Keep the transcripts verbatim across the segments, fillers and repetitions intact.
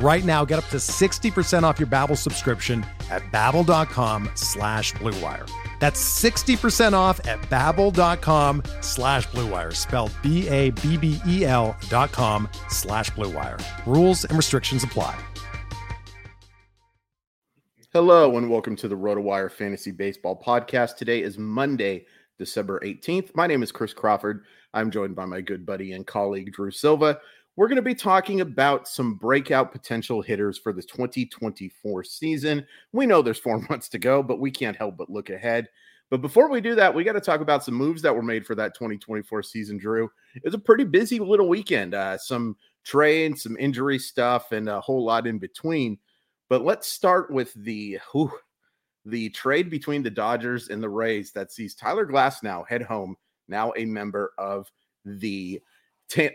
Right now, get up to sixty percent off your Babbel subscription at babbel.com slash BlueWire. That's sixty percent off at babbel.com slash BlueWire, spelled B A B B E L dot com slash BlueWire. Rules and restrictions apply. Hello, and welcome to the RotoWire Fantasy Baseball Podcast. Today is Monday, December eighteenth. My name is Chris Crawford. I'm joined by my good buddy and colleague, Drew Silva. We're going to be talking about some breakout potential hitters for the twenty twenty-four season. We know there's four months to go, but we can't help but look ahead. But before we do that, we got to talk about some moves that were made for that twenty twenty-four season, Drew. It was a pretty busy little weekend, uh, some trades, some injury stuff, and a whole lot in between. But let's start with the whew, the trade between the Dodgers and the Rays that sees Tyler Glasnow head home, now a member of the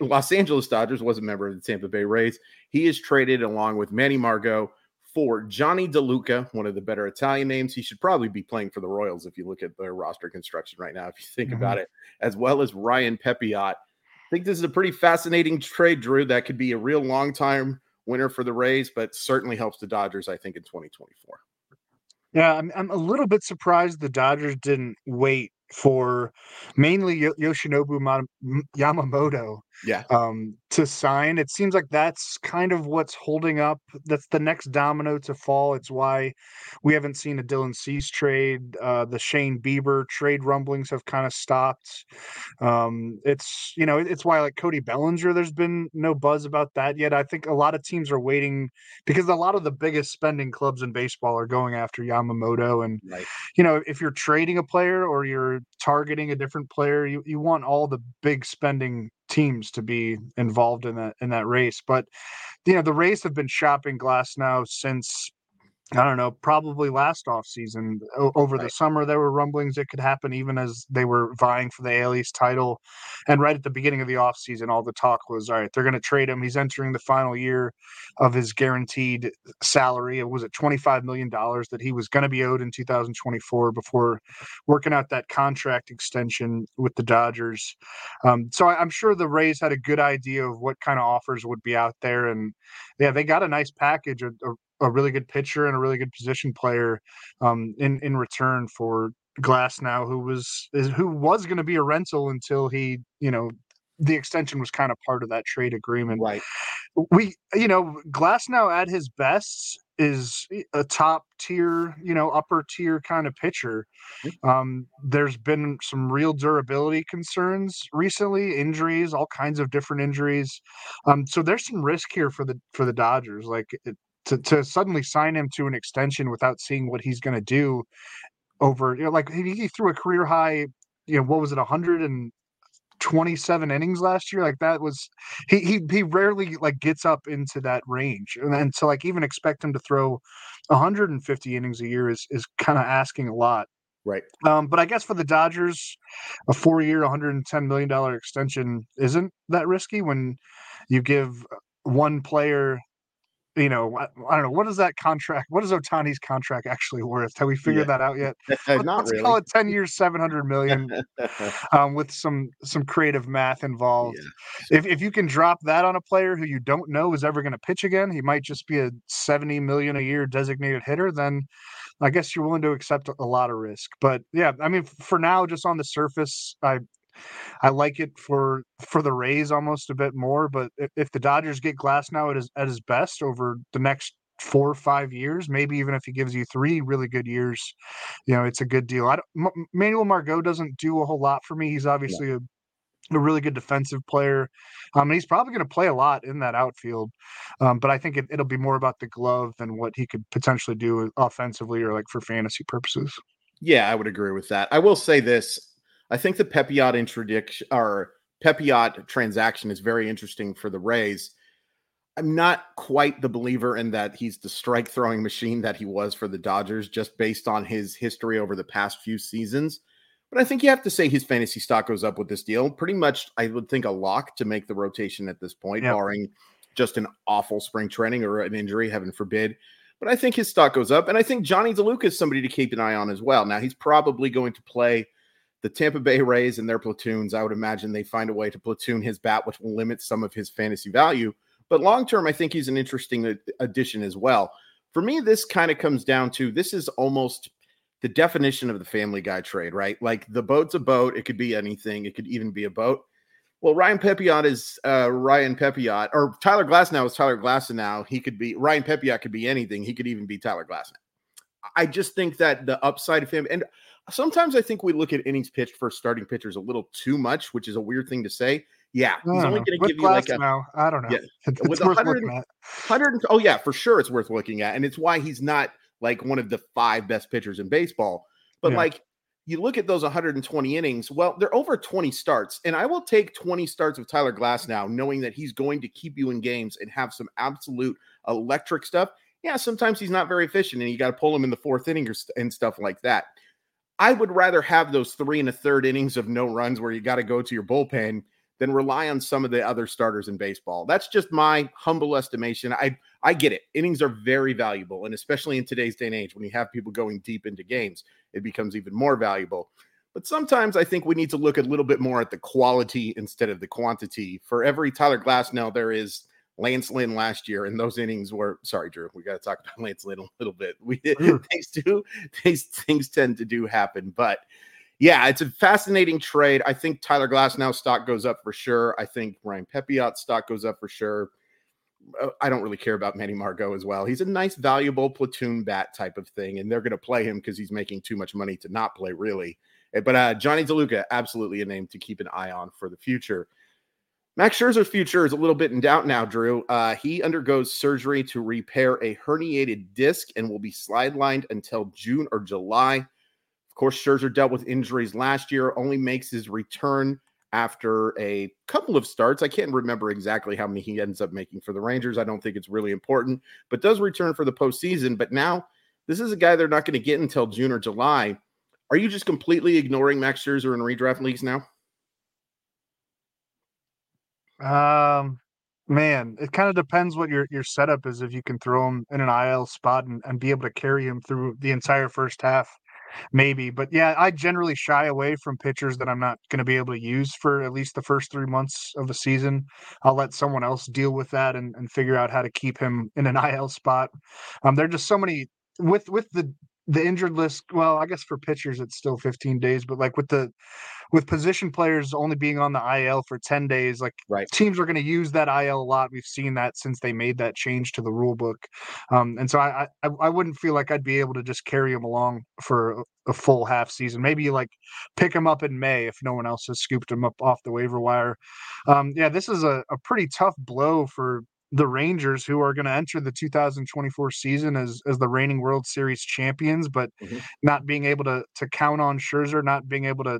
Los Angeles Dodgers, was a member of the Tampa Bay Rays. He is traded along with Manny Margot for Johnny DeLuca, one of the better Italian names. He should probably be playing for the Royals if you look at their roster construction right now, if you think mm-hmm. about it, as well as Ryan Pepiot. I think this is a pretty fascinating trade, Drew, that could be a real long-time winner for the Rays, but certainly helps the Dodgers, I think, in twenty twenty-four. Yeah, I'm, I'm a little bit surprised the Dodgers didn't wait for mainly Yoshinobu Yamamoto yeah. um, to sign. It seems like that's kind of what's holding up. That's the next domino to fall. It's why we haven't seen a Dylan Cease trade. Uh, the Shane Bieber trade rumblings have kind of stopped. Um, it's, you know, it's why like Cody Bellinger, there's been no buzz about that yet. I think a lot of teams are waiting because a lot of the biggest spending clubs in baseball are going after Yamamoto. And, right. you know, if you're trading a player or you're targeting a different player, you, you want all the big spending teams to be involved in that in that race. But you know, the Rays have been shopping Glasnow since, I don't know, probably last offseason. O- over right. the summer, there were rumblings it could happen even as they were vying for the A L East title. And right at the beginning of the offseason, all the talk was, all right, they're going to trade him. He's entering the final year of his guaranteed salary. It was at twenty-five million dollars that he was going to be owed in two thousand twenty-four before working out that contract extension with the Dodgers. Um, so I, I'm sure the Rays had a good idea of what kind of offers would be out there. And, yeah, they got a nice package, a, a a really good pitcher and a really good position player um, in, in return for Glasnow, who was, is, who was going to be a rental until he, you know, the extension was kind of part of that trade agreement. Right. We, you know, Glasnow at his best is a top tier, you know, upper tier kind of pitcher. Um, there's been some real durability concerns recently, injuries, all kinds of different injuries. Um, so there's some risk here for the, for the Dodgers. Like it, To, to suddenly sign him to an extension without seeing what he's going to do over, you know, like he, he threw a career high, you know, what was it, one hundred twenty-seven innings last year? Like that was, he he he rarely like gets up into that range. And then to like even expect him to throw one hundred fifty innings a year is, is kind of asking a lot. Right. Um, but I guess for the Dodgers, a four-year, one hundred ten million dollars extension isn't that risky when you give one player, you know, I, I don't know. What is that contract? What is Ohtani's contract actually worth? Have we figured yeah. that out yet? Not Let's really. Call it ten years, seven hundred million um, with some, some creative math involved. Yeah. If if you can drop that on a player who you don't know is ever going to pitch again, he might just be a seventy million a year designated hitter, then I guess you're willing to accept a lot of risk. But yeah, I mean, for now, just on the surface, I, I like it for for the Rays almost a bit more, but if, if the Dodgers get Glasnow at his, at his best over the next four or five years, maybe even if he gives you three really good years, you know, it's a good deal. I don't, M- Manuel Margot doesn't do a whole lot for me. He's obviously yeah. a a really good defensive player. Um, and he's probably going to play a lot in that outfield. Um, but I think it, it'll be more about the glove than what he could potentially do offensively or like for fantasy purposes. Yeah, I would agree with that. I will say this. I think the Pepiot introduction or Pepiot transaction is very interesting for the Rays. I'm not quite the believer in that he's the strike throwing machine that he was for the Dodgers, just based on his history over the past few seasons. But I think you have to say his fantasy stock goes up with this deal. Pretty much, I would think, a lock to make the rotation at this point, yep. barring just an awful spring training or an injury, heaven forbid. But I think his stock goes up. And I think Johnny DeLuca is somebody to keep an eye on as well. Now, he's probably going to play the Tampa Bay Rays and their platoons. I would imagine they find a way to platoon his bat, which will limit some of his fantasy value. But long-term, I think he's an interesting addition as well. For me, this kind of comes down to this is almost – the definition of the Family Guy trade, right? Like the boat's a boat. It could be anything. It could even be a boat. Well, Ryan Pepiot is uh, Ryan Pepiot, or Tyler Glasnow is Tyler Glasnow. He could be Ryan Pepiot could be anything. He could even be Tyler Glasnow. I just think that the upside of him, and sometimes I think we look at innings pitched for starting pitchers a little too much, which is a weird thing to say. Yeah, he's only going to give you like a. Now, I don't know. Yeah, it's with worth looking at. one hundred, oh yeah, for sure, it's worth looking at, and it's why he's not like one of the five best pitchers in baseball. But yeah. like you look at those one hundred twenty innings, well, they're over twenty starts. And I will take twenty starts with Tyler Glasnow, knowing that he's going to keep you in games and have some absolute electric stuff. Yeah, sometimes he's not very efficient and you got to pull him in the fourth inning or st- and stuff like that. I would rather have those three and a third innings of no runs where you got to go to your bullpen than rely on some of the other starters in baseball. That's just my humble estimation. I I get it. Innings are very valuable, and especially in today's day and age, when you have people going deep into games, it becomes even more valuable. But sometimes I think we need to look a little bit more at the quality instead of the quantity. For every Tyler Glasnow, there is Lance Lynn last year, and those innings were – sorry, Drew, we got to talk about Lance Lynn a little bit. We things do these things tend to do happen, but – yeah, it's a fascinating trade. I think Tyler Glasnow's stock goes up for sure. I think Ryan Pepiot's stock goes up for sure. I don't really care about Manny Margot as well. He's a nice, valuable platoon bat type of thing, and they're going to play him because he's making too much money to not play, really. But uh, Johnny DeLuca, absolutely a name to keep an eye on for the future. Max Scherzer's future is a little bit in doubt now, Drew. Uh, he undergoes surgery to repair a herniated disc and will be sidelined until June or July. Of course, Scherzer dealt with injuries last year, only makes his return after a couple of starts. I can't remember exactly how many he ends up making for the Rangers. I don't think it's really important, but does return for the postseason. But now this is a guy they're not going to get until June or July. Are you just completely ignoring Max Scherzer in redraft leagues now? Um, man, it kind of depends what your, your setup is. If you can throw him in an I L spot and, and be able to carry him through the entire first half, maybe. But yeah, I generally shy away from pitchers that I'm not going to be able to use for at least the first three months of the season. I'll let someone else deal with that and, and figure out how to keep him in an I L spot. Um, there are just so many with, with the, the injured list. Well, I guess for pitchers, it's still fifteen days, but like with the, with position players only being on the I L for ten days, like right. teams are going to use that I L a lot. We've seen that since they made that change to the rule book. Um, and so I, I, I wouldn't feel like I'd be able to just carry him along for a full half season. Maybe like pick him up in May if no one else has scooped him up off the waiver wire. Um, yeah, this is a, a pretty tough blow for the Rangers, who are going to enter the two thousand twenty-four season as as the reigning World Series champions, but mm-hmm. not being able to to count on Scherzer, not being able to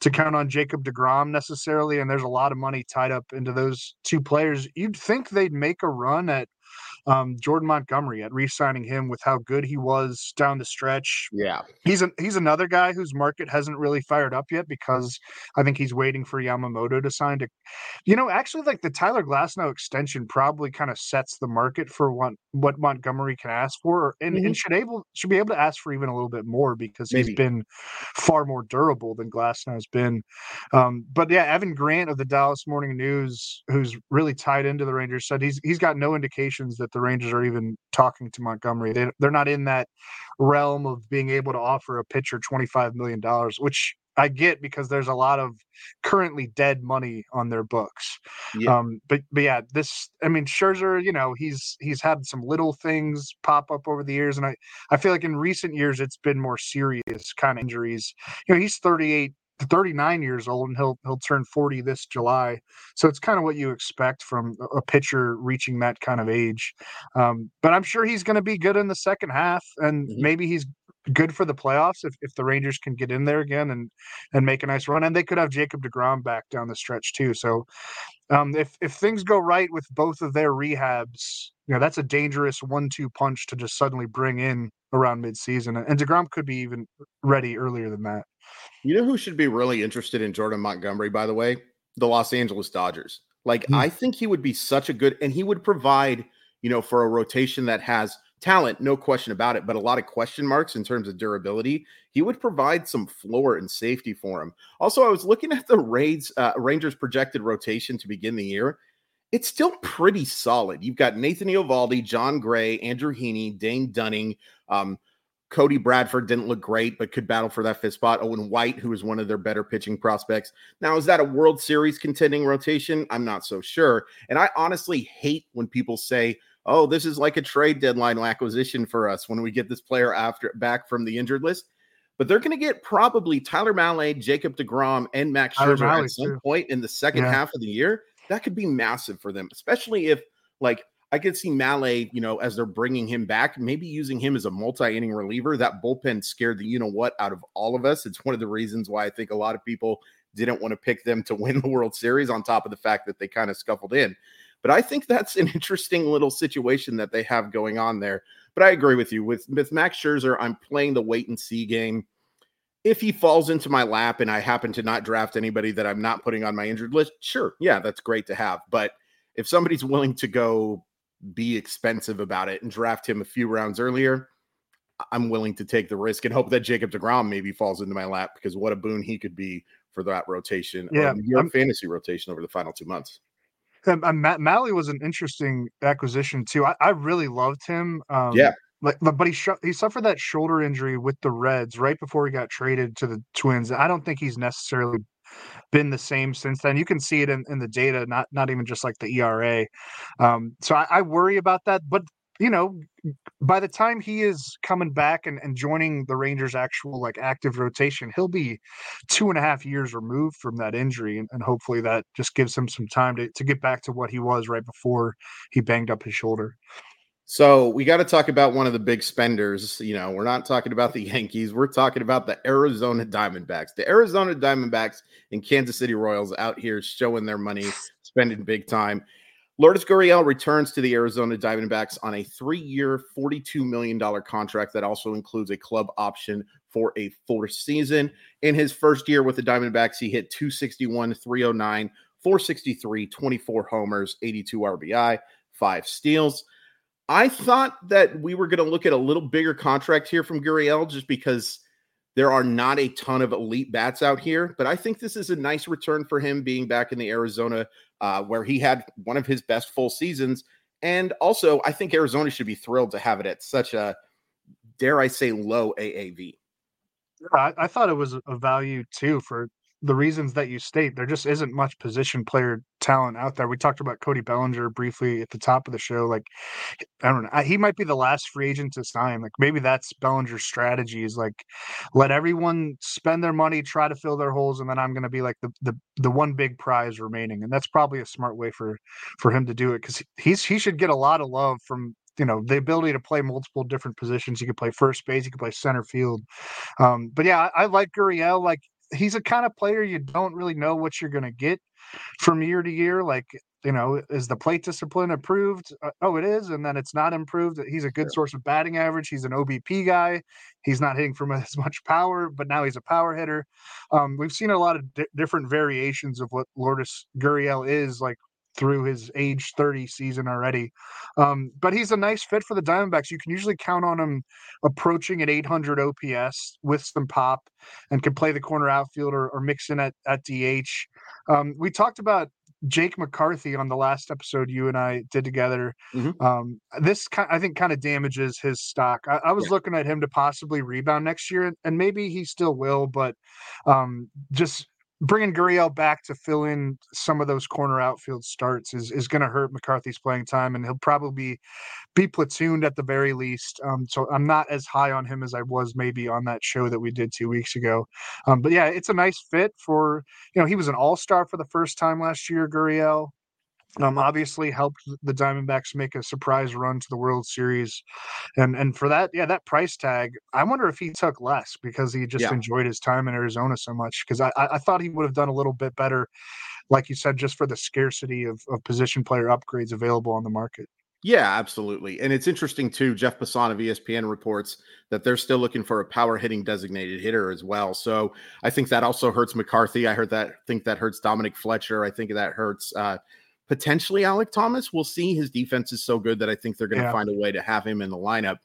to count on Jacob deGrom necessarily. And there's a lot of money tied up into those two players. You'd think they'd make a run at um, Jordan Montgomery, at re-signing him with how good he was down the stretch. Yeah. He's a, he's another guy whose market hasn't really fired up yet, because I think he's waiting for Yamamoto to sign to, you know, actually like the Tyler Glasnow extension probably kind of sets the market for what, what Montgomery can ask for, and, mm-hmm. and should able, should be able to ask for even a little bit more, because Maybe. he's been far more durable than Glasnow has been. Um, but yeah, Evan Grant of the Dallas Morning News, who's really tied into the Rangers, said he's, he's got no indications that the Rangers are even talking to Montgomery. They, they're not in that realm of being able to offer a pitcher twenty-five million dollars, which I get, because there's a lot of currently dead money on their books. Yeah. Um, but, but yeah, this, I mean, Scherzer, you know, he's, he's had some little things pop up over the years. And I, I feel like in recent years, it's been more serious kind of injuries. You know, he's thirty-eight thirty-nine years old, and he'll he'll turn forty this July. So it's kind of what you expect from a pitcher reaching that kind of age. Um, but I'm sure he's going to be good in the second half, and mm-hmm. maybe he's good for the playoffs if, if the Rangers can get in there again and and make a nice run. And they could have Jacob deGrom back down the stretch too. So um, if if things go right with both of their rehabs, you know, that's a dangerous one two punch to just suddenly bring in around midseason. And deGrom could be even ready earlier than that. You know who should be really interested in Jordan Montgomery, by the way? The Los Angeles Dodgers. Like, mm-hmm. I think he would be such a good, and he would provide, you know, for a rotation that has talent, no question about it, but a lot of question marks in terms of durability. He would provide some floor and safety for him. Also, I was looking at the Rays, uh, Rangers' projected rotation to begin the year. It's still pretty solid. You've got Nathan Eovaldi, John Gray, Andrew Heaney, Dane Dunning, um, Cody Bradford didn't look great, but could battle for that fifth spot. Owen White, who is one of their better pitching prospects. Now, is that a World Series contending rotation? I'm not so sure. And I honestly hate when people say, oh, this is like a trade deadline acquisition for us when we get this player after back from the injured list. But they're going to get probably Tyler Mahle, Jacob deGrom, and Max Scherzer at some too. point in the second yeah. half of the year. That could be massive for them, especially if, like, I could see Mahle, you know, as they're bringing him back, maybe using him as a multi-inning reliever. That bullpen scared the you-know-what out of all of us. It's one of the reasons why I think a lot of people didn't want to pick them to win the World Series, on top of the fact that they kind of scuffled in. But I think that's an interesting little situation that they have going on there. But I agree with you. With, with Max Scherzer, I'm playing the wait-and-see game. If he falls into my lap and I happen to not draft anybody that I'm not putting on my injured list, sure, yeah, that's great to have. But if somebody's willing to go be expensive about it and draft him a few rounds earlier, I'm willing to take the risk and hope that Jacob deGrom maybe falls into my lap, because what a boon he could be for that rotation, yeah, um, your I'm, fantasy rotation over the final two months. Um, Mahle was an interesting acquisition too. I, I really loved him. Um, yeah. Like, but he sh- he suffered that shoulder injury with the Reds right before he got traded to the Twins. I don't think he's necessarily been the same since then. You can see it in, in the data, not not even just like the E R A. Um, so I, I worry about that. But, you know, by the time he is coming back and, and joining the Rangers' actual like active rotation, he'll be two and a half years removed from that injury. And, and hopefully that just gives him some time to, to get back to what he was right before he banged up his shoulder. So we got to talk about one of the big spenders. You know, we're not talking about the Yankees. We're talking about the Arizona Diamondbacks. The Arizona Diamondbacks and Kansas City Royals out here showing their money, spending big time. Lourdes Gurriel returns to the Arizona Diamondbacks on a three-year, forty-two million dollars contract that also includes a club option for a fourth season. In his first year with the Diamondbacks, he hit two sixty-one, three oh nine, four sixty-three, twenty-four homers, eighty-two R B I, five steals. I thought that we were going to look at a little bigger contract here from Gurriel, just because there are not a ton of elite bats out here. But I think this is a nice return for him being back in the Arizona, uh, where he had one of his best full seasons. And also, I think Arizona should be thrilled to have it at such a, dare I say, low A A V. I, I thought it was a value, too, for the reasons that you state. There just isn't much position player talent out there. We talked about Cody Bellinger briefly at the top of the show. Like, I don't know, he might be the last free agent to sign. Like, maybe that's Bellinger's strategy, is like, let everyone spend their money, try to fill their holes, and then I'm going to be like the, the the one big prize remaining. And that's probably a smart way for for him to do it, because he's he should get a lot of love from, you know, the ability to play multiple different positions. He could play first base, he could play center field. Um, but yeah, I, I like Gurriel. Like, he's a kind of player you don't really know what you're going to get from year to year. Like, you know, is the plate discipline improved? Uh, oh, it is. And then it's not improved. He's a good yeah. source of batting average. He's an O B P guy. He's not hitting from as much power, but now he's a power hitter. Um, we've seen a lot of di- different variations of what Lourdes Gurriel is, like, through his age thirty season already. Um, but he's a nice fit for the Diamondbacks. You can usually count on him approaching an eight hundred O P S with some pop, and can play the corner outfielder or mix in at, at D H. Um, we talked about Jake McCarthy on the last episode you and I did together. Mm-hmm. Um, this, I think, kind of damages his stock. I, I was yeah. looking at him to possibly rebound next year, and maybe he still will, but um, just bringing Gurriel back to fill in some of those corner outfield starts is, is going to hurt McCarthy's playing time, and he'll probably be, be platooned at the very least. Um, so I'm not as high on him as I was maybe on that show that we did two weeks ago. Um, but yeah, it's a nice fit for, you know, he was an all-star for the first time last year, Gurriel. Um, obviously helped the Diamondbacks make a surprise run to the World Series. And and for that, yeah, that price tag, I wonder if he took less because he just yeah. enjoyed his time in Arizona so much. Because I, I thought he would have done a little bit better, like you said, just for the scarcity of, of position player upgrades available on the market. Yeah, absolutely. And it's interesting, too, Jeff Passan of E S P N reports that they're still looking for a power-hitting designated hitter as well. So I think that also hurts McCarthy. I heard that. think that hurts Dominic Fletcher. I think that hurts uh, – potentially Alek Thomas. We'll see. His defense is so good that I think they're going to yeah. find a way to have him in the lineup.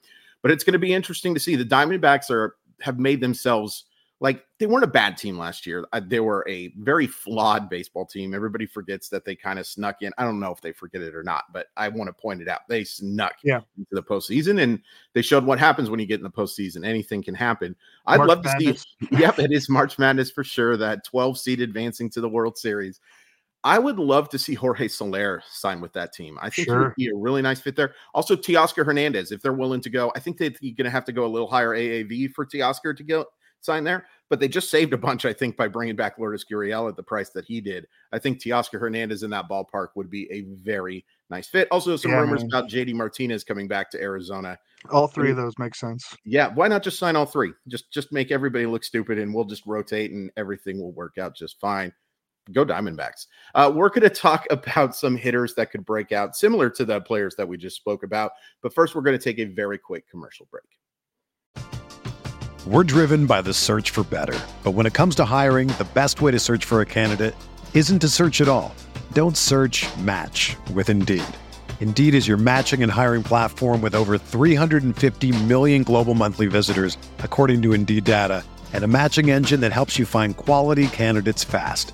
But it's going to be interesting to see. The Diamondbacks are have made themselves, like, they weren't a bad team last year. They were a very flawed baseball team. Everybody forgets that they kind of snuck in. I don't know if they forget it or not, but I want to point it out. They snuck yeah. into the postseason, and they showed what happens when you get in the postseason. Anything can happen. I'd March love Madness. to see. Yep, it is March Madness for sure. That twelve seed advancing to the World Series. I would love to see Jorge Soler sign with that team. I think sure. he would be a really nice fit there. Also, Teoscar Hernandez, if they're willing to go, I think they're going to have to go a little higher A A V for Teoscar to go sign there. But they just saved a bunch, I think, by bringing back Lourdes Gurriel at the price that he did. I think Teoscar Hernandez in that ballpark would be a very nice fit. Also, some yeah, rumors man. about J D Martinez coming back to Arizona. All three of those make sense. Yeah, why not just sign all three? Just just make everybody look stupid, and we'll just rotate, and everything will work out just fine. Go Diamondbacks. Uh, we're going to talk about some hitters that could break out, similar to the players that we just spoke about. But first, we're going to take a very quick commercial break. We're driven by the search for better. But when it comes to hiring, the best way to search for a candidate isn't to search at all. Don't search, match with Indeed. Indeed is your matching and hiring platform with over three hundred fifty million global monthly visitors, according to Indeed data, and a matching engine that helps you find quality candidates fast.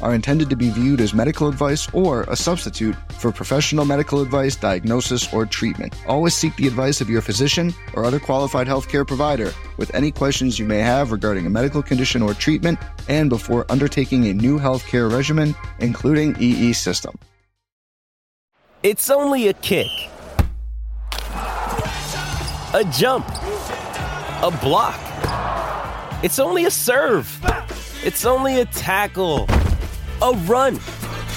are intended to be viewed as medical advice or a substitute for professional medical advice, diagnosis, or treatment. Always seek the advice of your physician or other qualified healthcare provider with any questions you may have regarding a medical condition or treatment and before undertaking a new healthcare regimen, including E E System. It's only a kick, a jump, a block. It's only a serve. It's only a tackle. A run.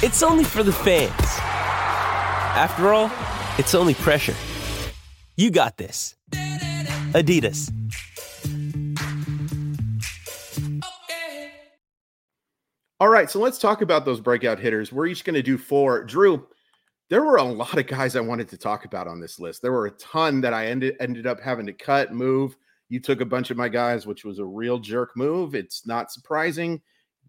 It's only for the fans. After all, it's only pressure. You got this. Adidas. All right, so let's talk about those breakout hitters. We're each going to do four. Drew, there were a lot of guys I wanted to talk about on this list. There were a ton that I ended ended up having to cut, move. You took a bunch of my guys, which was a real jerk move. It's not surprising.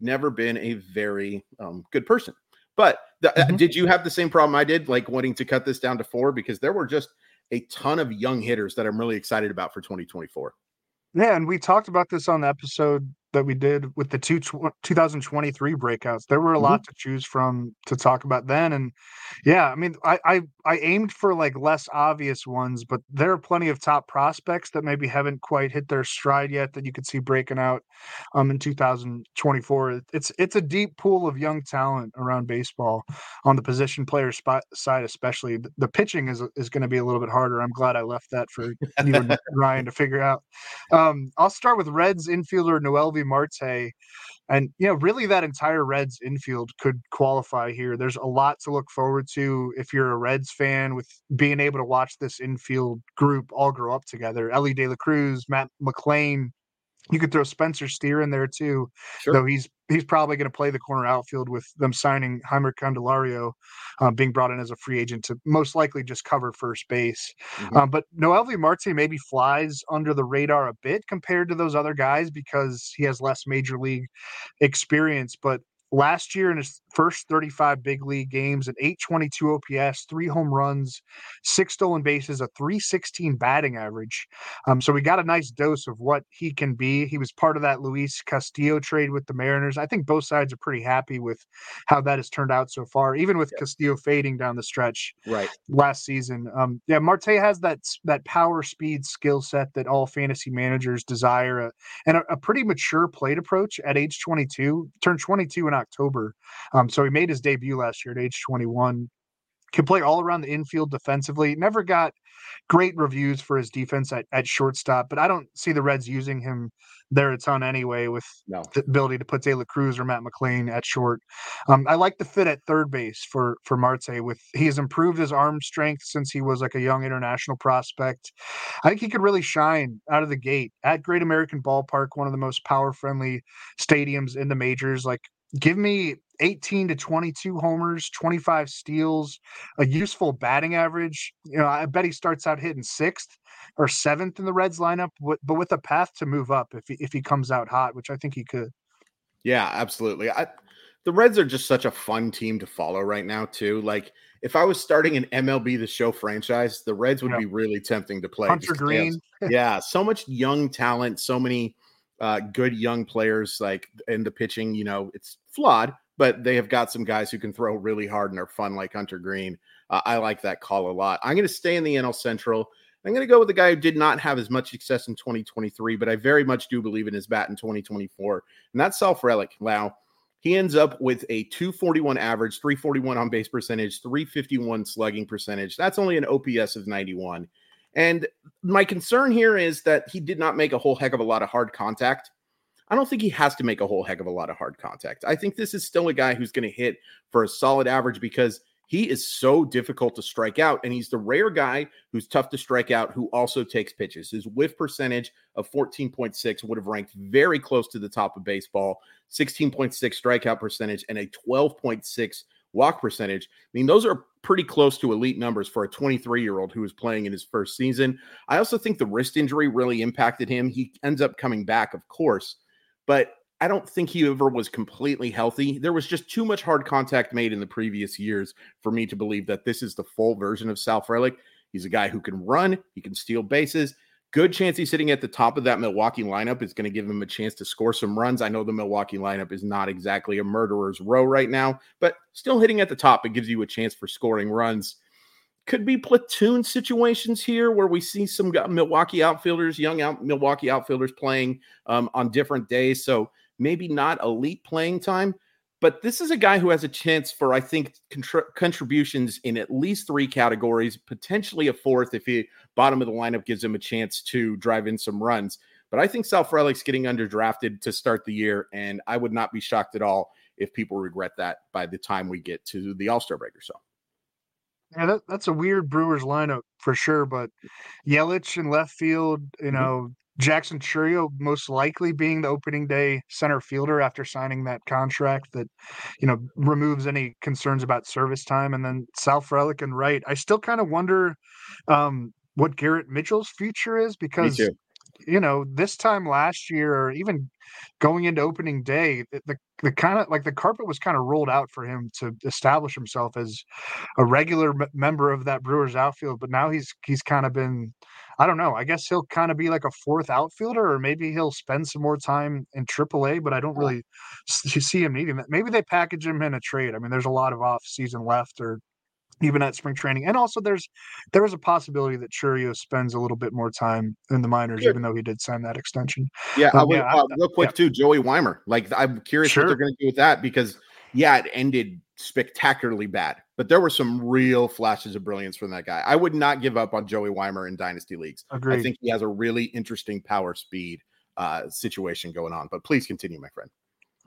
Never been a very um, good person. But the, mm-hmm. uh, did you have the same problem I did, like wanting to cut this down to four? Because there were just a ton of young hitters that I'm really excited about for twenty twenty-four. Yeah, and we talked about this on the episode that we did with the two twenty twenty-three breakouts. There were a lot mm-hmm. to choose from to talk about then. And yeah, I mean, I, I, I aimed for like less obvious ones, but there are plenty of top prospects that maybe haven't quite hit their stride yet that you could see breaking out um, in two thousand twenty-four. It's, it's a deep pool of young talent around baseball on the position player spot side, especially the, the pitching is, is going to be a little bit harder. I'm glad I left that for you and Ryan to figure out. Um, I'll start with Reds infielder Noelvi Marte, and you know, really that entire Reds infield could qualify here. There's a lot to look forward to if you're a Reds fan, with being able to watch this infield group all grow up together. Ellie De La Cruz, Matt McClain. You could throw Spencer Steer in there too, sure. though he's he's probably going to play the corner outfield with them signing Heimer Candelario, uh, being brought in as a free agent to most likely just cover first base. Mm-hmm. Um, but Noelvi Marte maybe flies under the radar a bit compared to those other guys because he has less major league experience. But last year in his first thirty-five big league games, an eight twenty-two O P S, three home runs, six stolen bases, a three sixteen batting average. Um, so we got a nice dose of what he can be. He was part of that Luis Castillo trade with the Mariners. I think both sides are pretty happy with how that has turned out so far, even with yeah. Castillo fading down the stretch right. last season. Um, yeah, Marte has that that power, speed, skill set that all fantasy managers desire, uh, and a, a pretty mature plate approach at age twenty-two. Turned twenty-two in October. Um, so he made his debut last year at age twenty-one. Can play all around the infield defensively. Never got great reviews for his defense at, at shortstop, but I don't see the Reds using him there a ton anyway with no. the ability to put De La Cruz or Matt McClain at short. Um, I like the fit at third base for for Marte. With he has improved his arm strength since he was like a young international prospect. I think he could really shine out of the gate at Great American Ballpark, one of the most power-friendly stadiums in the majors. Like, give me eighteen to twenty-two homers, twenty-five steals, a useful batting average. You know, I bet he starts out hitting sixth or seventh in the Reds lineup, but with a path to move up if he, if he comes out hot, which I think he could. Yeah, absolutely. I, the Reds are just such a fun team to follow right now too. Like, if I was starting an M L B The Show franchise, the Reds would yeah. be really tempting to play. Hunter Green. Yeah, so much young talent, so many uh, good young players. Like, in the pitching, you know, it's flawed, but they have got some guys who can throw really hard and are fun, like Hunter Green. Uh, I like that call a lot. I'm going to stay in the N L Central. I'm going to go with the guy who did not have as much success in twenty twenty-three, but I very much do believe in his bat in twenty twenty-four, and that's Sal Frelick. Wow. He ends up with a two forty-one average, three forty-one on base percentage, three fifty-one slugging percentage. That's only an O P S of ninety-one. And my concern here is that he did not make a whole heck of a lot of hard contact. I don't think he has to make a whole heck of a lot of hard contact. I think this is still a guy who's going to hit for a solid average because he is so difficult to strike out, and he's the rare guy who's tough to strike out who also takes pitches. His whiff percentage of fourteen point six would have ranked very close to the top of baseball, sixteen point six strikeout percentage, and a twelve point six walk percentage. I mean, those are pretty close to elite numbers for a twenty-three-year-old who is playing in his first season. I also think the wrist injury really impacted him. He ends up coming back, of course, but I don't think he ever was completely healthy. There was just too much hard contact made in the previous years for me to believe that this is the full version of Sal Frelick. He's a guy who can run. He can steal bases. Good chance he's sitting at the top of that Milwaukee lineup is going to give him a chance to score some runs. I know the Milwaukee lineup is not exactly a murderer's row right now, but still hitting at the top, it gives you a chance for scoring runs. Could be platoon situations here where we see some Milwaukee outfielders, young out Milwaukee outfielders playing um, on different days. So maybe not elite playing time, but this is a guy who has a chance for, I think, contr- contributions in at least three categories, potentially a fourth if he bottom of the lineup gives him a chance to drive in some runs. But I think Sal Frelick's getting underdrafted to start the year, and I would not be shocked at all if people regret that by the time we get to the All-Star break or so. Yeah, that, that's a weird Brewers lineup for sure, but Yelich in left field, you know, mm-hmm. Jackson Churio most likely being the opening day center fielder after signing that contract that, you know, removes any concerns about service time. And then Sal Frelick and Wright. I still kind of wonder um, what Garrett Mitchell's future is because you know, this time last year, or even going into opening day, the the, the kind of like the carpet was kind of rolled out for him to establish himself as a regular m- member of that Brewers outfield. But now he's he's kind of been, I don't know, I guess he'll kind of be like a fourth outfielder, or maybe he'll spend some more time in triple A, but I don't really see him needing that. Maybe they package him in a trade. I mean, there's a lot of offseason left, or even at spring training. And also there's there was a possibility that Churio spends a little bit more time in the minors, sure, even though he did sign that extension. Yeah, um, I would, yeah uh, real quick yeah. too, Joey Weimer. Like, I'm curious sure. what they're going to do with that, because yeah, it ended spectacularly bad, but there were some real flashes of brilliance from that guy. I would not give up on Joey Weimer in dynasty leagues. Agreed. I think he has a really interesting power speed uh, situation going on, but please continue, my friend.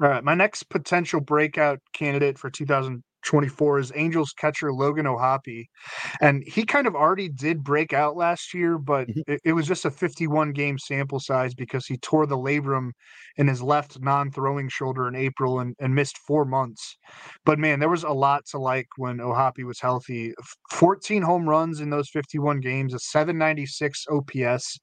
All right. My next potential breakout candidate for two thousand twenty-four is Angels catcher Logan O'Hoppe, and he kind of already did break out last year, but it, it was just a fifty-one game sample size because he tore the labrum in his left non-throwing shoulder in April and, and missed four months. But man, there was a lot to like when O'Hoppe was healthy. fourteen home runs in those fifty-one games, a seven ninety-six O P S.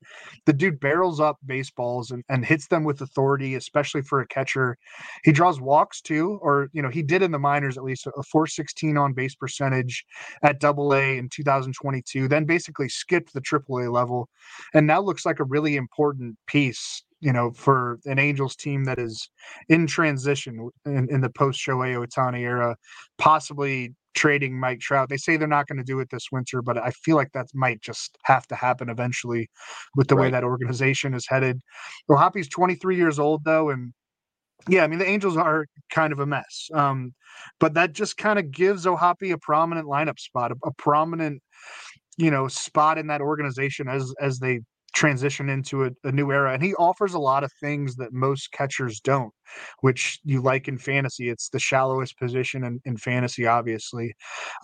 The dude barrels up baseballs and, and hits them with authority, especially for a catcher. He draws walks too, or you know, he did in the minors at least, a four sixteen on base percentage at double A in two thousand twenty-two, then basically skipped the triple A level, and now looks like a really important piece, you know, for an Angels team that is in transition in, in the post Shohei Ohtani era, possibly trading Mike Trout. They say they're not going to do it this winter, but I feel like that might just have to happen eventually with the right way that organization is headed. O'Hoppe's twenty-three years old though, and yeah, I mean, the Angels are kind of a mess, um, but that just kind of gives O'Hoppe a prominent lineup spot, a, a prominent, you know, spot in that organization as as they transition into a, a new era. And he offers a lot of things that most catchers don't, which you like in fantasy. It's the shallowest position in, in fantasy, obviously.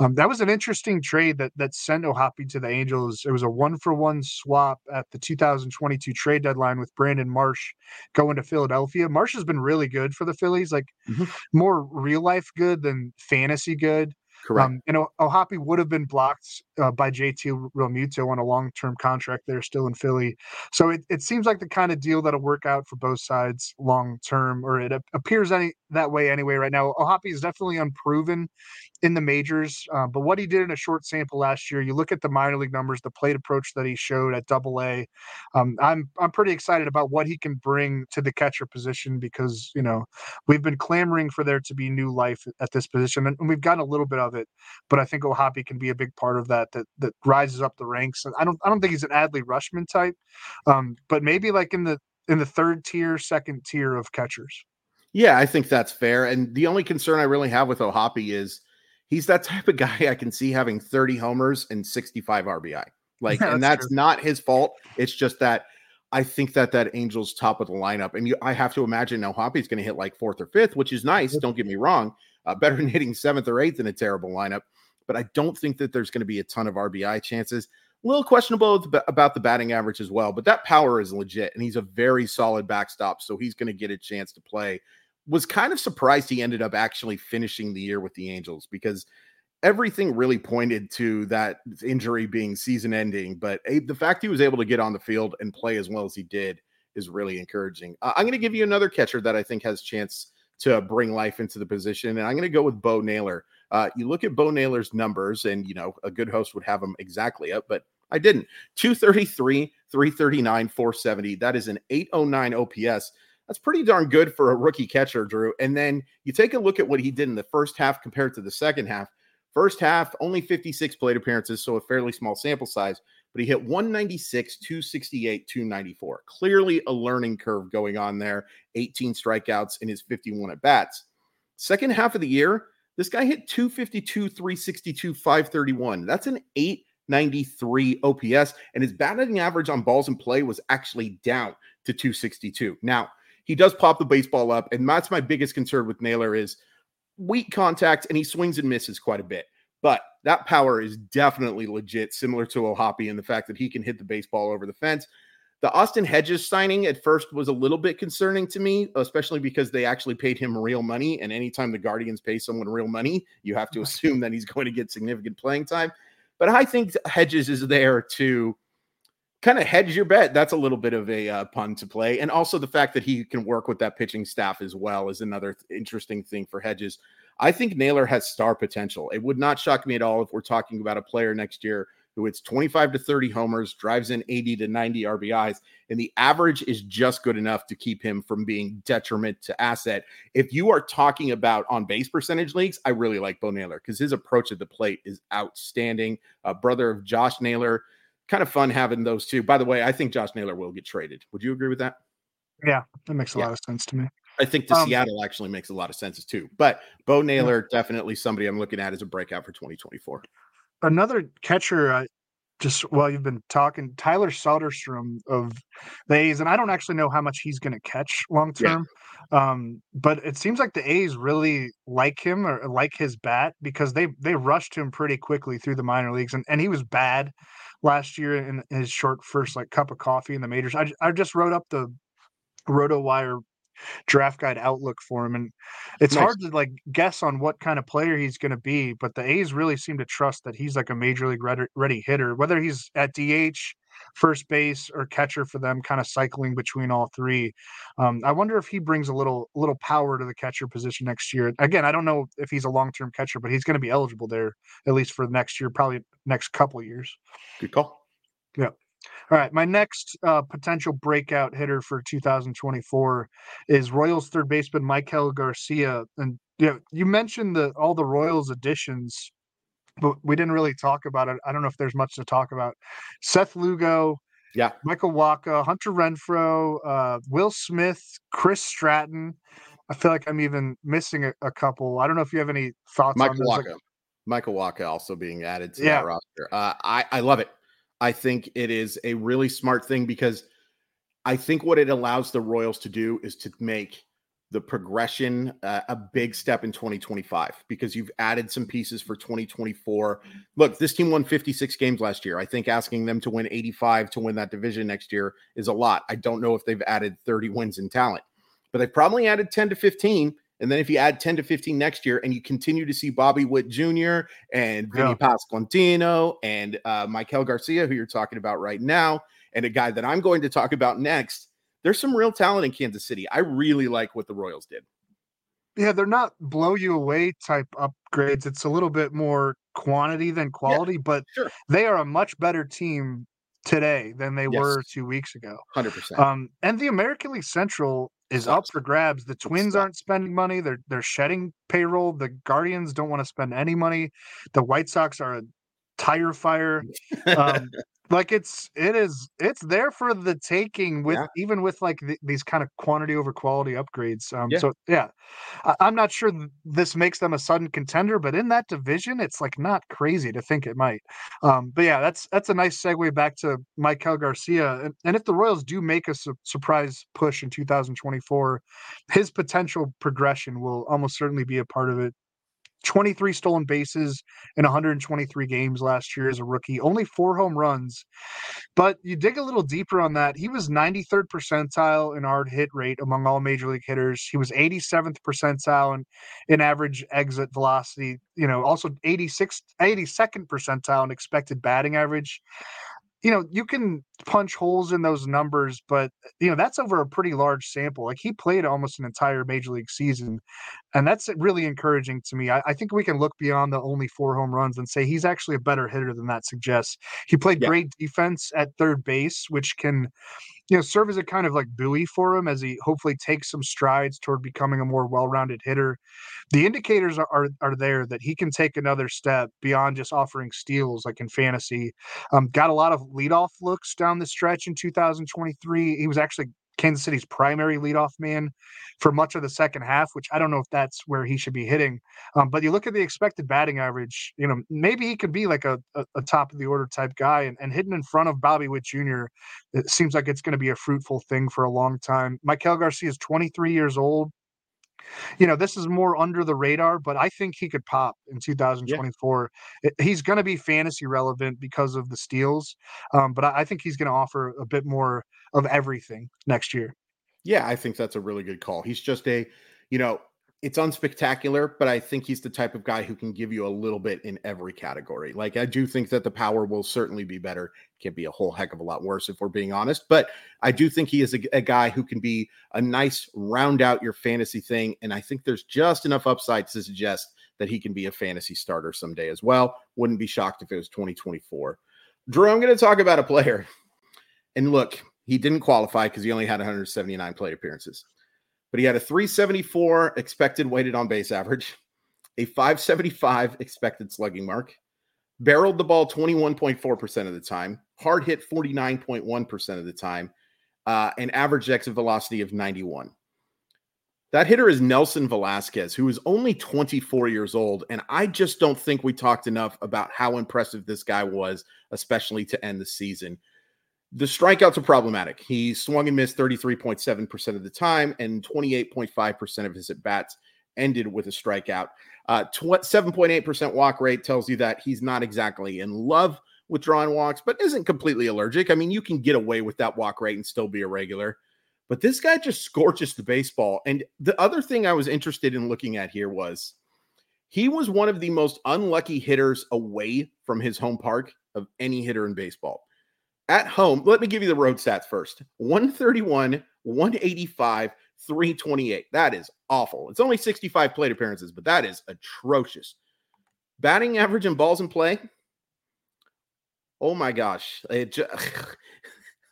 Um, that was an interesting trade that that sent O'Hoppe to the Angels. It was a one-for-one swap at the two thousand twenty-two trade deadline with Brandon Marsh going to Philadelphia. Marsh has been really good for the Phillies, like mm-hmm. more real-life good than fantasy good. Correct. Um, and o- O'Hoppe would have been blocked uh, by J T Realmuto on a long-term contract there, still in Philly. So it, it seems like the kind of deal that'll work out for both sides long-term, or it appears any that way anyway right now. O'Hoppe is definitely unproven in the majors, uh, but what he did in a short sample last year, you look at the minor league numbers, the plate approach that he showed at double A, um, I'm, I'm pretty excited about what he can bring to the catcher position, because, you know, we've been clamoring for there to be new life at this position, and we've gotten a little bit of it, but I think O'Hoppe can be a big part of that, that, that rises up the ranks. And I don't, I don't think he's an Adley Rutschman type, um, but maybe like in the, in the third tier, second tier of catchers. Yeah, I think that's fair. And the only concern I really have with O'Hoppe is he's that type of guy I can see having thirty homers and sixty-five R B I. Like, yeah, and that's, that's not his fault. It's just that I think that that Angels top of the lineup, and you, I have to imagine now O'Hoppe is going to hit like fourth or fifth, which is nice. Don't get me wrong. Uh, better than hitting seventh or eighth in a terrible lineup. But I don't think that there's going to be a ton of R B I chances. A little questionable about the batting average as well, but that power is legit, and he's a very solid backstop, so he's going to get a chance to play. Was kind of surprised he ended up actually finishing the year with the Angels, because everything really pointed to that injury being season-ending, but the fact he was able to get on the field and play as well as he did is really encouraging. Uh, I'm going to give you another catcher that I think has a chance to bring life into the position, and I'm going to go with Bo Naylor. Uh, you look at Bo Naylor's numbers, and, you know, a good host would have him exactly up, but I didn't. two thirty-three, three thirty-nine, four seventy. That is an eight oh nine O P S. That's pretty darn good for a rookie catcher, Drew. And then you take a look at what he did in the first half compared to the second half. First half, only fifty-six plate appearances, so a fairly small sample size, but he hit one ninety-six, two sixty-eight, two ninety-four. Clearly a learning curve going on there. eighteen strikeouts in his fifty-one at-bats. Second half of the year, this guy hit two fifty-two, three sixty-two, five thirty-one. That's an eight ninety-three O P S, and his batting average on balls in play was actually down to two sixty-two. Now, he does pop the baseball up, and that's my biggest concern with Naylor is weak contact, and he swings and misses quite a bit. But that power is definitely legit, similar to O'Hoppe, and the fact that he can hit the baseball over the fence. The Austin Hedges signing at first was a little bit concerning to me, especially because they actually paid him real money, and anytime the Guardians pay someone real money, you have to assume that he's going to get significant playing time. But I think Hedges is there to kind of hedge your bet. That's a little bit of a uh, pun to play. And also the fact that he can work with that pitching staff as well is another th- interesting thing for hedges. I think Naylor has star potential. It would not shock me at all if we're talking about a player next year who hits twenty-five to thirty homers, drives in eighty to ninety R B Is, and the average is just good enough to keep him from being detriment to asset. If you are talking about on-base percentage leagues, I really like Bo Naylor because his approach at the plate is outstanding. A brother of Josh Naylor. Kind of fun having those two. By the way, I think Josh Naylor will get traded. Would you agree with that? Yeah, that makes a yeah. lot of sense to me. I think the um, Seattle actually makes a lot of sense too. But Bo Naylor, yeah. definitely somebody I'm looking at as a breakout for twenty twenty-four. Another catcher, uh, just while you've been talking, Tyler Soderstrom of the A's, and I don't actually know how much he's going to catch long-term, yeah. um, but it seems like the A's really like him or like his bat because they they rushed him pretty quickly through the minor leagues, and, and he was bad last year in his short first like cup of coffee in the majors. I, I just wrote up the RotoWire draft guide outlook for him, and it's nice. Hard to like guess on what kind of player he's going to be, but the A's really seem to trust that he's like a major league ready, ready hitter, whether he's at D H, first base, or catcher for them, kind of cycling between all three. um I wonder if he brings a little little power to the catcher position next year. Again, I don't know if he's a long-term catcher, but he's going to be eligible there at least for next year, probably next couple years. Good call. Yeah. All right, my next uh, potential breakout hitter for two thousand twenty-four is Royals third baseman Michael Garcia. And you know, you mentioned the all the Royals additions, but we didn't really talk about it. I don't know if there's much to talk about. Seth Lugo, yeah, Michael Wacha, Hunter Renfroe, uh, Will Smith, Chris Stratton. I feel like I'm even missing a, a couple. I don't know if you have any thoughts Michael on this. Wacha. Michael Wacha also being added to yeah. that roster. Uh, I, I love it. I think it is a really smart thing because I think what it allows the Royals to do is to make the progression uh, a big step in twenty twenty-five because you've added some pieces for twenty twenty-four. Look, this team won fifty-six games last year. I think asking them to win eighty-five to win that division next year is a lot. I don't know if they've added thirty wins in talent, but they've probably added ten to fifteen. And then if you add ten to fifteen next year and you continue to see Bobby Witt Junior and Vinny yeah. Pasquantino and uh, Michael Garcia, who you're talking about right now, and a guy that I'm going to talk about next, there's some real talent in Kansas City. I really like what the Royals did. Yeah, they're not blow you away type upgrades. It's a little bit more quantity than quality, yeah, but sure. They are a much better team today than they yes. were two weeks ago. one hundred percent. Um, and the American League Central is up for grabs. The Twins aren't spending money. They're they're shedding payroll. The Guardians don't want to spend any money. The White Sox are a tire fire. Um, like it's it is it's there for the taking with yeah. even with like the, these kind of quantity over quality upgrades. Um, yeah. So yeah, I, I'm not sure this makes them a sudden contender, but in that division, it's like not crazy to think it might. Um, but yeah, that's that's a nice segue back to Michael Garcia. And, and if the Royals do make a su- surprise push in two thousand twenty-four, his potential progression will almost certainly be a part of it. twenty-three stolen bases in one hundred twenty-three games last year as a rookie, only four home runs. But you dig a little deeper on that. He was ninety-third percentile in hard hit rate among all major league hitters. He was eighty-seventh percentile in, in average exit velocity, you know, also eighty-sixth, eighty-second percentile in expected batting average. You know, you can punch holes in those numbers, but, you know, that's over a pretty large sample. Like, he played almost an entire major league season, and that's really encouraging to me. I, I think we can look beyond the only four home runs and say he's actually a better hitter than that suggests. He played yeah. great defense at third base, which can, you know, serve as a kind of like buoy for him as he hopefully takes some strides toward becoming a more well-rounded hitter. The indicators are are, are there that he can take another step beyond just offering steals like in fantasy. Um, got a lot of leadoff looks down the stretch in two thousand twenty-three. He was actually Kansas City's primary leadoff man for much of the second half, which I don't know if that's where he should be hitting. Um, but you look at the expected batting average, you know, maybe he could be like a, a, a top of the order type guy, and, and hitting in front of Bobby Witt Junior, it seems like it's going to be a fruitful thing for a long time. Michael Garcia is twenty-three years old. You know, this is more under the radar, but I think he could pop in two thousand twenty-four. Yeah. He's going to be fantasy relevant because of the steals, um, but I think he's going to offer a bit more of everything next year. Yeah, I think that's a really good call. He's just a, you know, it's unspectacular, but I think he's the type of guy who can give you a little bit in every category. Like, I do think that the power will certainly be better. Can be a whole heck of a lot worse if we're being honest, but I do think he is a, a guy who can be a nice round out your fantasy thing. And I think there's just enough upside to suggest that he can be a fantasy starter someday as well. Wouldn't be shocked if it was twenty twenty-four. Drew, I'm going to talk about a player. And look, he didn't qualify because he only had one hundred seventy-nine plate appearances. But he had a three seventy-four expected weighted on base average, a five seventy-five expected slugging mark, barreled the ball twenty-one point four percent of the time, hard hit forty-nine point one percent of the time, uh, and average exit velocity of ninety-one. That hitter is Nelson Velasquez, who is only twenty-four years old, and I just don't think we talked enough about how impressive this guy was, especially to end the season. The strikeouts are problematic. He swung and missed thirty-three point seven percent of the time, and twenty-eight point five percent of his at-bats ended with a strikeout. Uh, tw- seven point eight percent walk rate tells you that he's not exactly in love with drawing walks, but isn't completely allergic. I mean, you can get away with that walk rate and still be a regular. But this guy just scorches the baseball. And the other thing I was interested in looking at here was he was one of the most unlucky hitters away from his home park of any hitter in baseball. At home, let me give you the road stats first. one thirty-one, one eighty-five, three twenty-eight. That is awful. It's only sixty-five plate appearances, but that is atrocious. Batting average and balls in play. Oh my gosh. It just,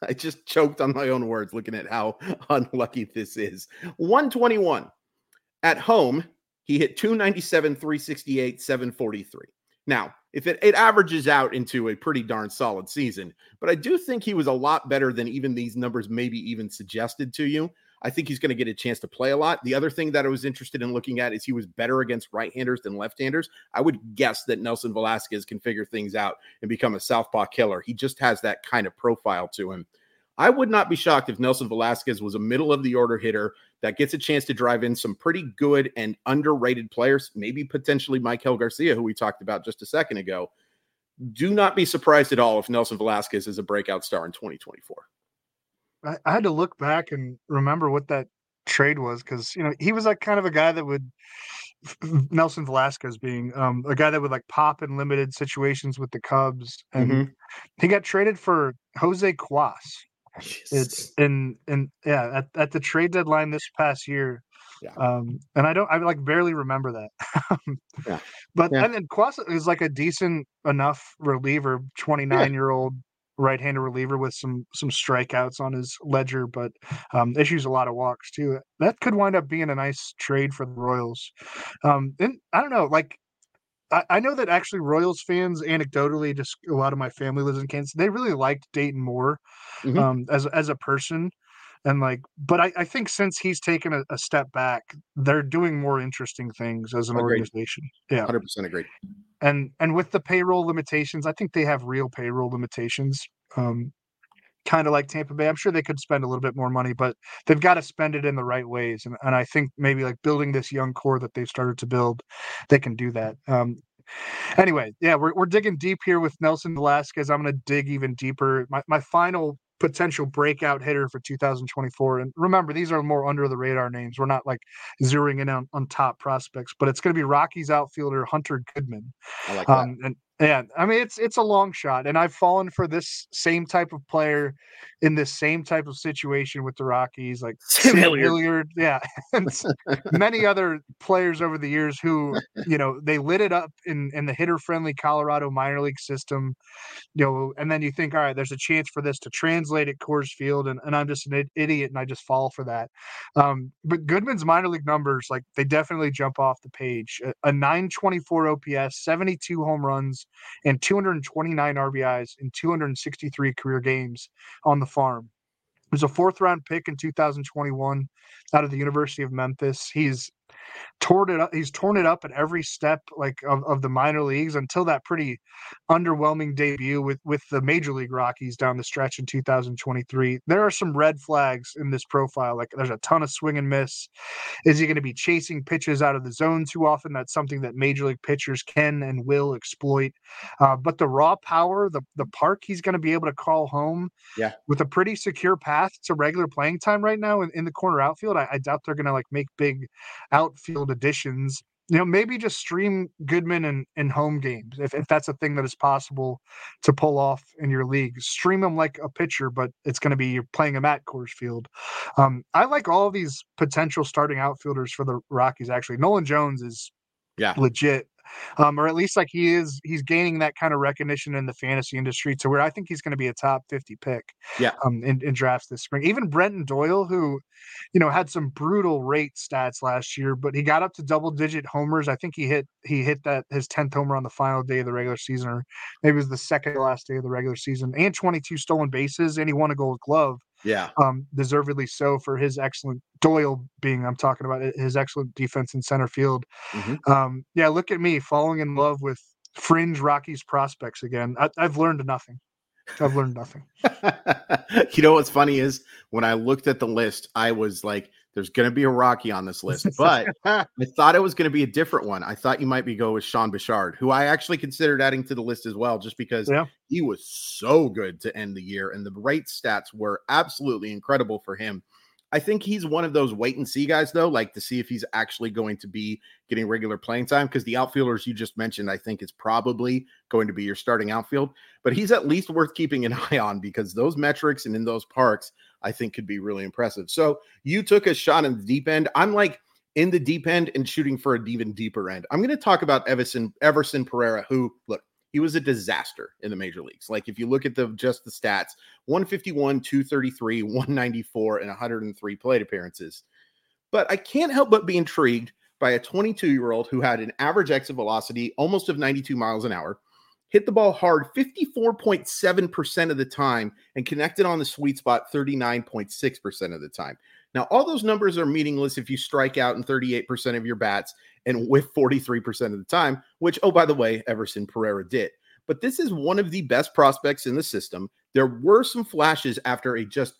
I just choked on my own words looking at how unlucky this is. one twenty-one. At home, he hit two ninety-seven, three sixty-eight, seven forty-three. Now, if it, it averages out into a pretty darn solid season, but I do think he was a lot better than even these numbers maybe even suggested to you. I think he's going to get a chance to play a lot. The other thing that I was interested in looking at is he was better against right-handers than left-handers. I would guess that Nelson Velasquez can figure things out and become a southpaw killer. He just has that kind of profile to him. I would not be shocked if Nelson Velasquez was a middle-of-the-order hitter that gets a chance to drive in some pretty good and underrated players, maybe potentially Michael Garcia, who we talked about just a second ago. Do not be surprised at all if Nelson Velasquez is a breakout star in twenty twenty-four. I, I had to look back and remember what that trade was because, you know, he was like kind of a guy that would – Nelson Velasquez being um, a guy that would like pop in limited situations with the Cubs. And mm-hmm. he got traded for Jose Quas. It's in and yeah at, at the trade deadline this past year, yeah. um, and I don't I like barely remember that, yeah. but yeah. and then Quas is like a decent enough reliever, twenty-nine yeah. year old right-handed reliever with some some strikeouts on his ledger, but um, issues a lot of walks too. That could wind up being a nice trade for the Royals. Um, and I don't know, like I, I know that actually Royals fans anecdotally, just a lot of my family lives in Kansas. They really liked Dayton Moore. Mm-hmm. Um, as as a person, and like, but I, I think since he's taken a, a step back, they're doing more interesting things as an agreed. organization. Yeah, one hundred percent agreed. And and with the payroll limitations, I think they have real payroll limitations. Um, kind of like Tampa Bay. I'm sure they could spend a little bit more money, but they've got to spend it in the right ways. And and I think maybe like building this young core that they've started to build, they can do that. Um, anyway, yeah, we're we're digging deep here with Nelson Velasquez. I'm going to dig even deeper. My my final potential breakout hitter for two thousand twenty-four. And remember, these are more under the radar names. We're not like zeroing in on, on top prospects, but it's going to be Rockies outfielder Hunter Goodman. I like that. Um, and yeah, I mean, it's, it's a long shot, and I've fallen for this same type of player in this same type of situation with the Rockies, like Sam Hilliard. Yeah. And many other players over the years who, you know, they lit it up in, in the hitter friendly Colorado minor league system, you know, and then you think, all right, there's a chance for this to translate at Coors Field. And, and I'm just an idiot and I just fall for that. Um, but Goodman's minor league numbers, like they definitely jump off the page. A, a nine twenty-four O P S, seventy-two home runs and two twenty-nine R B Is in two sixty-three career games on the farm. He was a fourth round pick in two thousand twenty-one out of the University of Memphis. He's torn it up. He's torn it up at every step, like of, of the minor leagues, until that pretty underwhelming debut with, with the Major League Rockies down the stretch in two thousand twenty-three. There are some red flags in this profile. Like there's a ton of swing and miss. Is he going to be chasing pitches out of the zone too often? That's something that Major League pitchers can and will exploit. Uh, but the raw power, the the park he's going to be able to call home, yeah, with a pretty secure path to regular playing time right now in, in the corner outfield. I, I doubt they're going to like make big out outfield additions. You know, maybe just stream Goodman in, in home games, if, if that's a thing that is possible to pull off in your league. Stream him like a pitcher, but it's going to be you're playing him at Coors Field. Um, I like all of these potential starting outfielders for the Rockies, actually. Nolan Jones is yeah. legit, um, or at least like he is. He's gaining that kind of recognition in the fantasy industry to where I think he's going to be a top fifty pick yeah. um, in, in drafts this spring. Even Brenton Doyle, who – you know, had some brutal rate stats last year, but he got up to double-digit homers. I think he hit he hit that his tenth homer on the final day of the regular season, or maybe it was the second last day of the regular season, and twenty-two stolen bases, and he won a Gold Glove. Yeah, um, deservedly so for his excellent Doyle being. I'm talking about his excellent defense in center field. Mm-hmm. Um, yeah, look at me falling in love with fringe Rockies prospects again. I, I've learned nothing. I've learned nothing. You know what's funny is when I looked at the list, I was like, there's going to be a Rocky on this list, but I thought it was going to be a different one. I thought you might be going with Sean Bouchard, who I actually considered adding to the list as well, just because yeah. he was so good to end the year. And the rate stats were absolutely incredible for him. I think he's one of those wait and see guys, though, like to see if he's actually going to be getting regular playing time, because the outfielders you just mentioned, I think, is probably going to be your starting outfield. But he's at least worth keeping an eye on, because those metrics and in those parks, I think, could be really impressive. So you took a shot in the deep end. I'm like in the deep end and shooting for an even deeper end. I'm going to talk about Everson, Everson Pereira, who, look, he was a disaster in the major leagues. Like if you look at the just the stats, one fifty-one, two thirty-three, one ninety-four, and one hundred three plate appearances. But I can't help but be intrigued by a twenty-two-year-old who had an average exit velocity almost of ninety-two miles an hour, hit the ball hard fifty-four point seven percent of the time, and connected on the sweet spot thirty-nine point six percent of the time. Now, all those numbers are meaningless if you strike out in thirty-eight percent of your bats and whiff forty-three percent of the time, which, oh, by the way, Everson Pereira did. But this is one of the best prospects in the system. There were some flashes after a just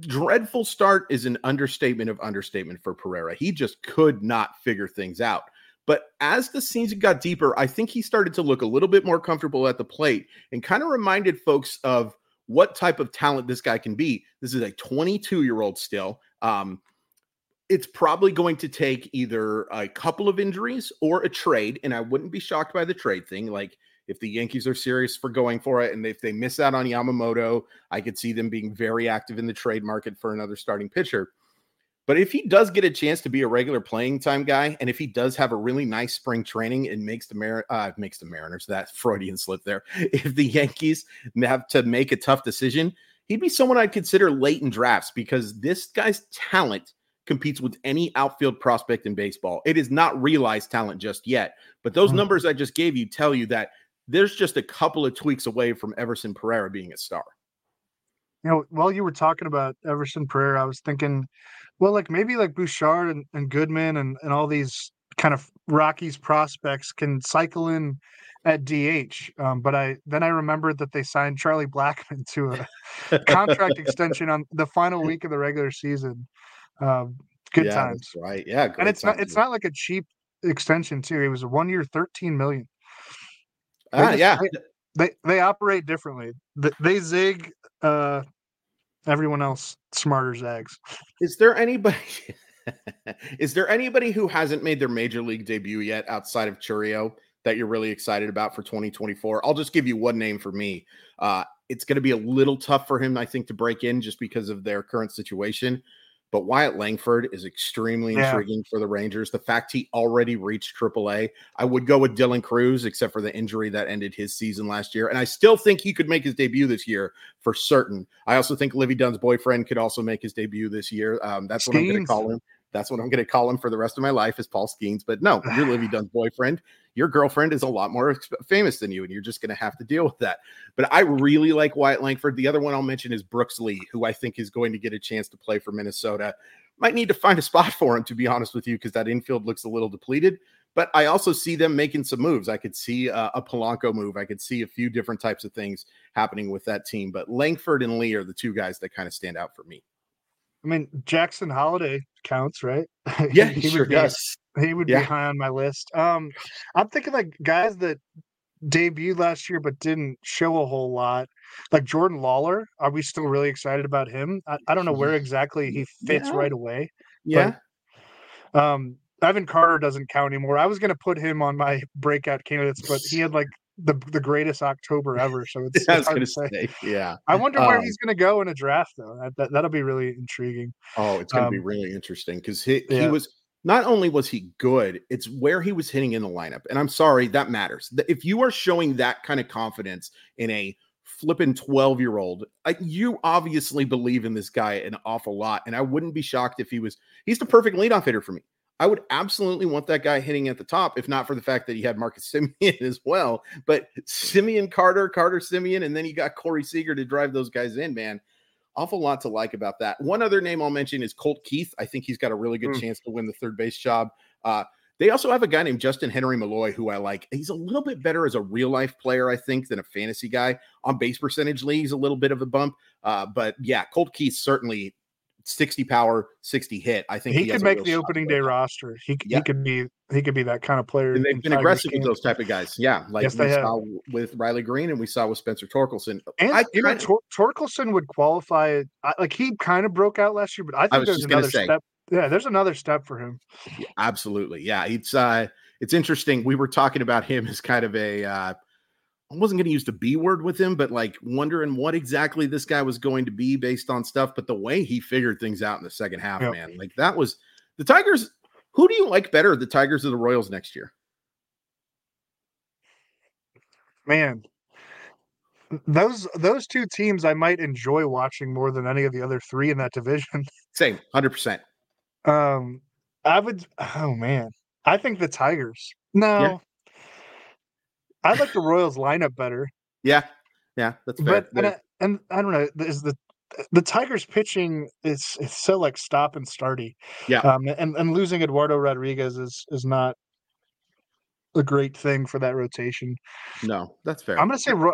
dreadful start is an understatement of understatement for Pereira. He just could not figure things out. But as the season got deeper, I think he started to look a little bit more comfortable at the plate and kind of reminded folks of what type of talent this guy can be. This is a twenty-two-year-old still. Um, It's probably going to take either a couple of injuries or a trade, and I wouldn't be shocked by the trade thing. Like if the Yankees are serious for going for it, and if they miss out on Yamamoto, I could see them being very active in the trade market for another starting pitcher. But if he does get a chance to be a regular playing time guy, and if he does have a really nice spring training and makes the Mar- uh, makes the Mariners, that Freudian slip there, if the Yankees have to make a tough decision, he'd be someone I'd consider late in drafts, because this guy's talent competes with any outfield prospect in baseball. It is not realized talent just yet, but those mm-hmm. numbers I just gave you tell you that there's just a couple of tweaks away from Everson Pereira being a star. You know, while you were talking about Everson Pereira, I was thinking, well, like maybe like Bouchard and, and Goodman and, and all these kind of Rockies prospects can cycle in at D H. Um, but I then I remembered that they signed Charlie Blackmon to a contract extension on the final week of the regular season. Um, good yeah, times, that's right? Yeah, and it's not, it's not like a cheap extension too. It was a one-year, thirteen million. They ah, just, yeah, they they operate differently. They, they zig. Uh, everyone else smarter zags. Is there anybody? Is there anybody who hasn't made their major league debut yet outside of Churio that you're really excited about for twenty twenty-four? I'll just give you one name for me. Uh, it's going to be a little tough for him, I think, to break in just because of their current situation. But Wyatt Langford is extremely intriguing yeah. for the Rangers. The fact he already reached triple A. I would go with Dylan Cruz, except for the injury that ended his season last year. And I still think he could make his debut this year for certain. I also think Livy Dunn's boyfriend could also make his debut this year. Um, that's Skeens. What I'm going to call him. That's what I'm going to call him for the rest of my life is Paul Skeens. But no, you're Livy Dunn's boyfriend. Your girlfriend is a lot more famous than you, and you're just going to have to deal with that. But I really like Wyatt Langford. The other one I'll mention is Brooks Lee, who I think is going to get a chance to play for Minnesota. Might need to find a spot for him, to be honest with you, because that infield looks a little depleted. But I also see them making some moves. I could see uh, a Polanco move. I could see a few different types of things happening with that team. But Langford and Lee are the two guys that kind of stand out for me. I mean, Jackson Holiday counts, right? Yeah, he, he sure be, does. He would yeah. be high on my list. Um, I'm thinking like guys that debuted last year but didn't show a whole lot, like Jordan Lawler. Are we still really excited about him? I, I don't know where exactly he fits yeah. right away. Yeah. But, um, Evan Carter doesn't count anymore. I was going to put him on my breakout candidates, but he had like the the greatest October ever. So it's, yeah, it's hard to say. say. Yeah. I wonder where um, he's going to go in a draft, though. That, that, that'll be really intriguing. Oh, it's going to um, be really interesting because he, yeah. he was not only was he good, it's where he was hitting in the lineup. And I'm sorry, that matters. If you are showing that kind of confidence in a flipping twelve year old, like, you obviously believe in this guy an awful lot. And I wouldn't be shocked if he was, he's the perfect leadoff hitter for me. I would absolutely want that guy hitting at the top, if not for the fact that he had Marcus Semien as well. But Semien, Carter, Carter, Semien, and then you got Corey Seager to drive those guys in, man. Awful lot to like about that. One other name I'll mention is Colt Keith. I think he's got a really good mm. chance to win the third base job. Uh, they also have a guy named Justin Henry Malloy, who I like. He's a little bit better as a real-life player, I think, than a fantasy guy. On base percentage leagues, a little bit of a bump. Uh, but, yeah, Colt Keith certainly – sixty power, sixty hit. I think he, he could make the opening day roster. He, yeah. he could be he could be that kind of player. And they've been aggressive with those type of guys. Yeah, like yes, we saw have. with Riley Green and we saw with Spencer Torkelson. And I, even I, Tor- Torkelson would qualify. I, like he kind of broke out last year, but I think I there's another say, step. Yeah, there's another step for him. Yeah, absolutely. Yeah, it's uh, it's interesting. We were talking about him as kind of a. Uh, I wasn't going to use the B word with him, but like wondering what exactly this guy was going to be based on stuff. But the way he figured things out in the second half, yep. man, like that was the Tigers. Who do you like better, the Tigers or the Royals next year? Man, those those two teams I might enjoy watching more than any of the other three in that division. Same, one hundred percent. Um, I would. Oh man, I think the Tigers. No. Yeah. I like the Royals lineup better. Yeah, yeah, that's fair. But, and, I, and I don't know, is the the Tigers pitching is it's so like stop and starty. Yeah, um, and and losing Eduardo Rodriguez is is not a great thing for that rotation. No, that's fair. I'm gonna say I'm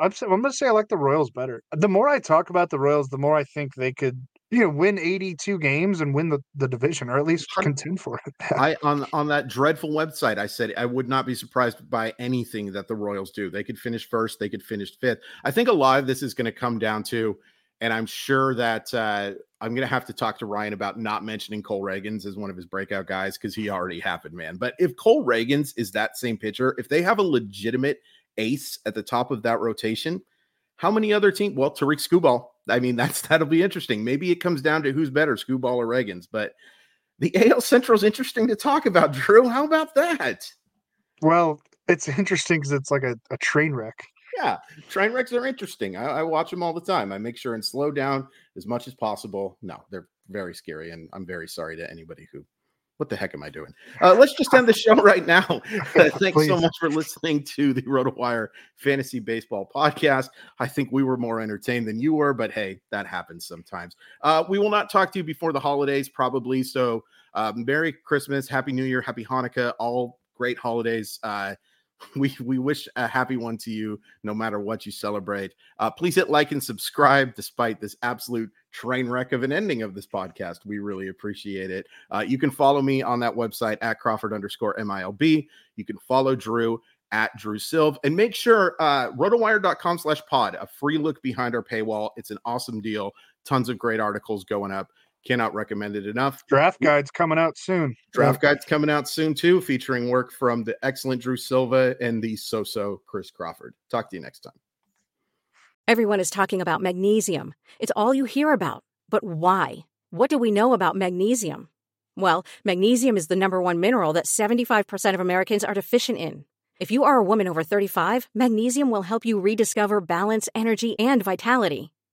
gonna say I like the Royals better. The more I talk about the Royals, the more I think they could, you know, win eighty-two games and win the, the division, or at least contend for it. I on on that dreadful website, I said I would not be surprised by anything that the Royals do. They could finish first. They could finish fifth. I think a lot of this is going to come down to, and I'm sure that uh, I'm going to have to talk to Ryan about not mentioning Cole Reagans as one of his breakout guys because he already happened, man. But if Cole Reagans is that same pitcher, if they have a legitimate ace at the top of that rotation, how many other teams? Well, Tariq Skubal. I mean, that's that'll be interesting. Maybe it comes down to who's better, Skubal or Reagans. But the A L Central is interesting to talk about, Drew. How about that? Well, it's interesting because it's like a, a train wreck. Yeah, train wrecks are interesting. I, I watch them all the time. I make sure and slow down as much as possible. No, they're very scary, and I'm very sorry to anybody who. What the heck am I doing? Uh, let's just end the show right now. Uh, thanks so much for listening to the RotoWire Fantasy Baseball Podcast. I think we were more entertained than you were, but hey, that happens sometimes. Uh, we will not talk to you before the holidays, probably. So uh, Merry Christmas, Happy New Year, Happy Hanukkah, all great holidays. Uh, we we wish a happy one to you, no matter what you celebrate. Uh, please hit like and subscribe, despite this absolute train wreck of an ending of this podcast. We really appreciate it. Uh, you can follow me on that website at Crawford underscore M I L B. You can follow Drew at Drew Silv, and make sure uh, rotowire.com slash pod, a free look behind our paywall. It's an awesome deal. Tons of great articles going up. Cannot recommend it enough. Draft guide's coming out soon. Draft guide's coming out soon, too, featuring work from the excellent Drew Silva and the so-so Chris Crawford. Talk to you next time. Everyone is talking about magnesium. It's all you hear about. But why? What do we know about magnesium? Well, magnesium is the number one mineral that seventy-five percent of Americans are deficient in. If you are a woman over thirty-five, magnesium will help you rediscover balance, energy, and vitality.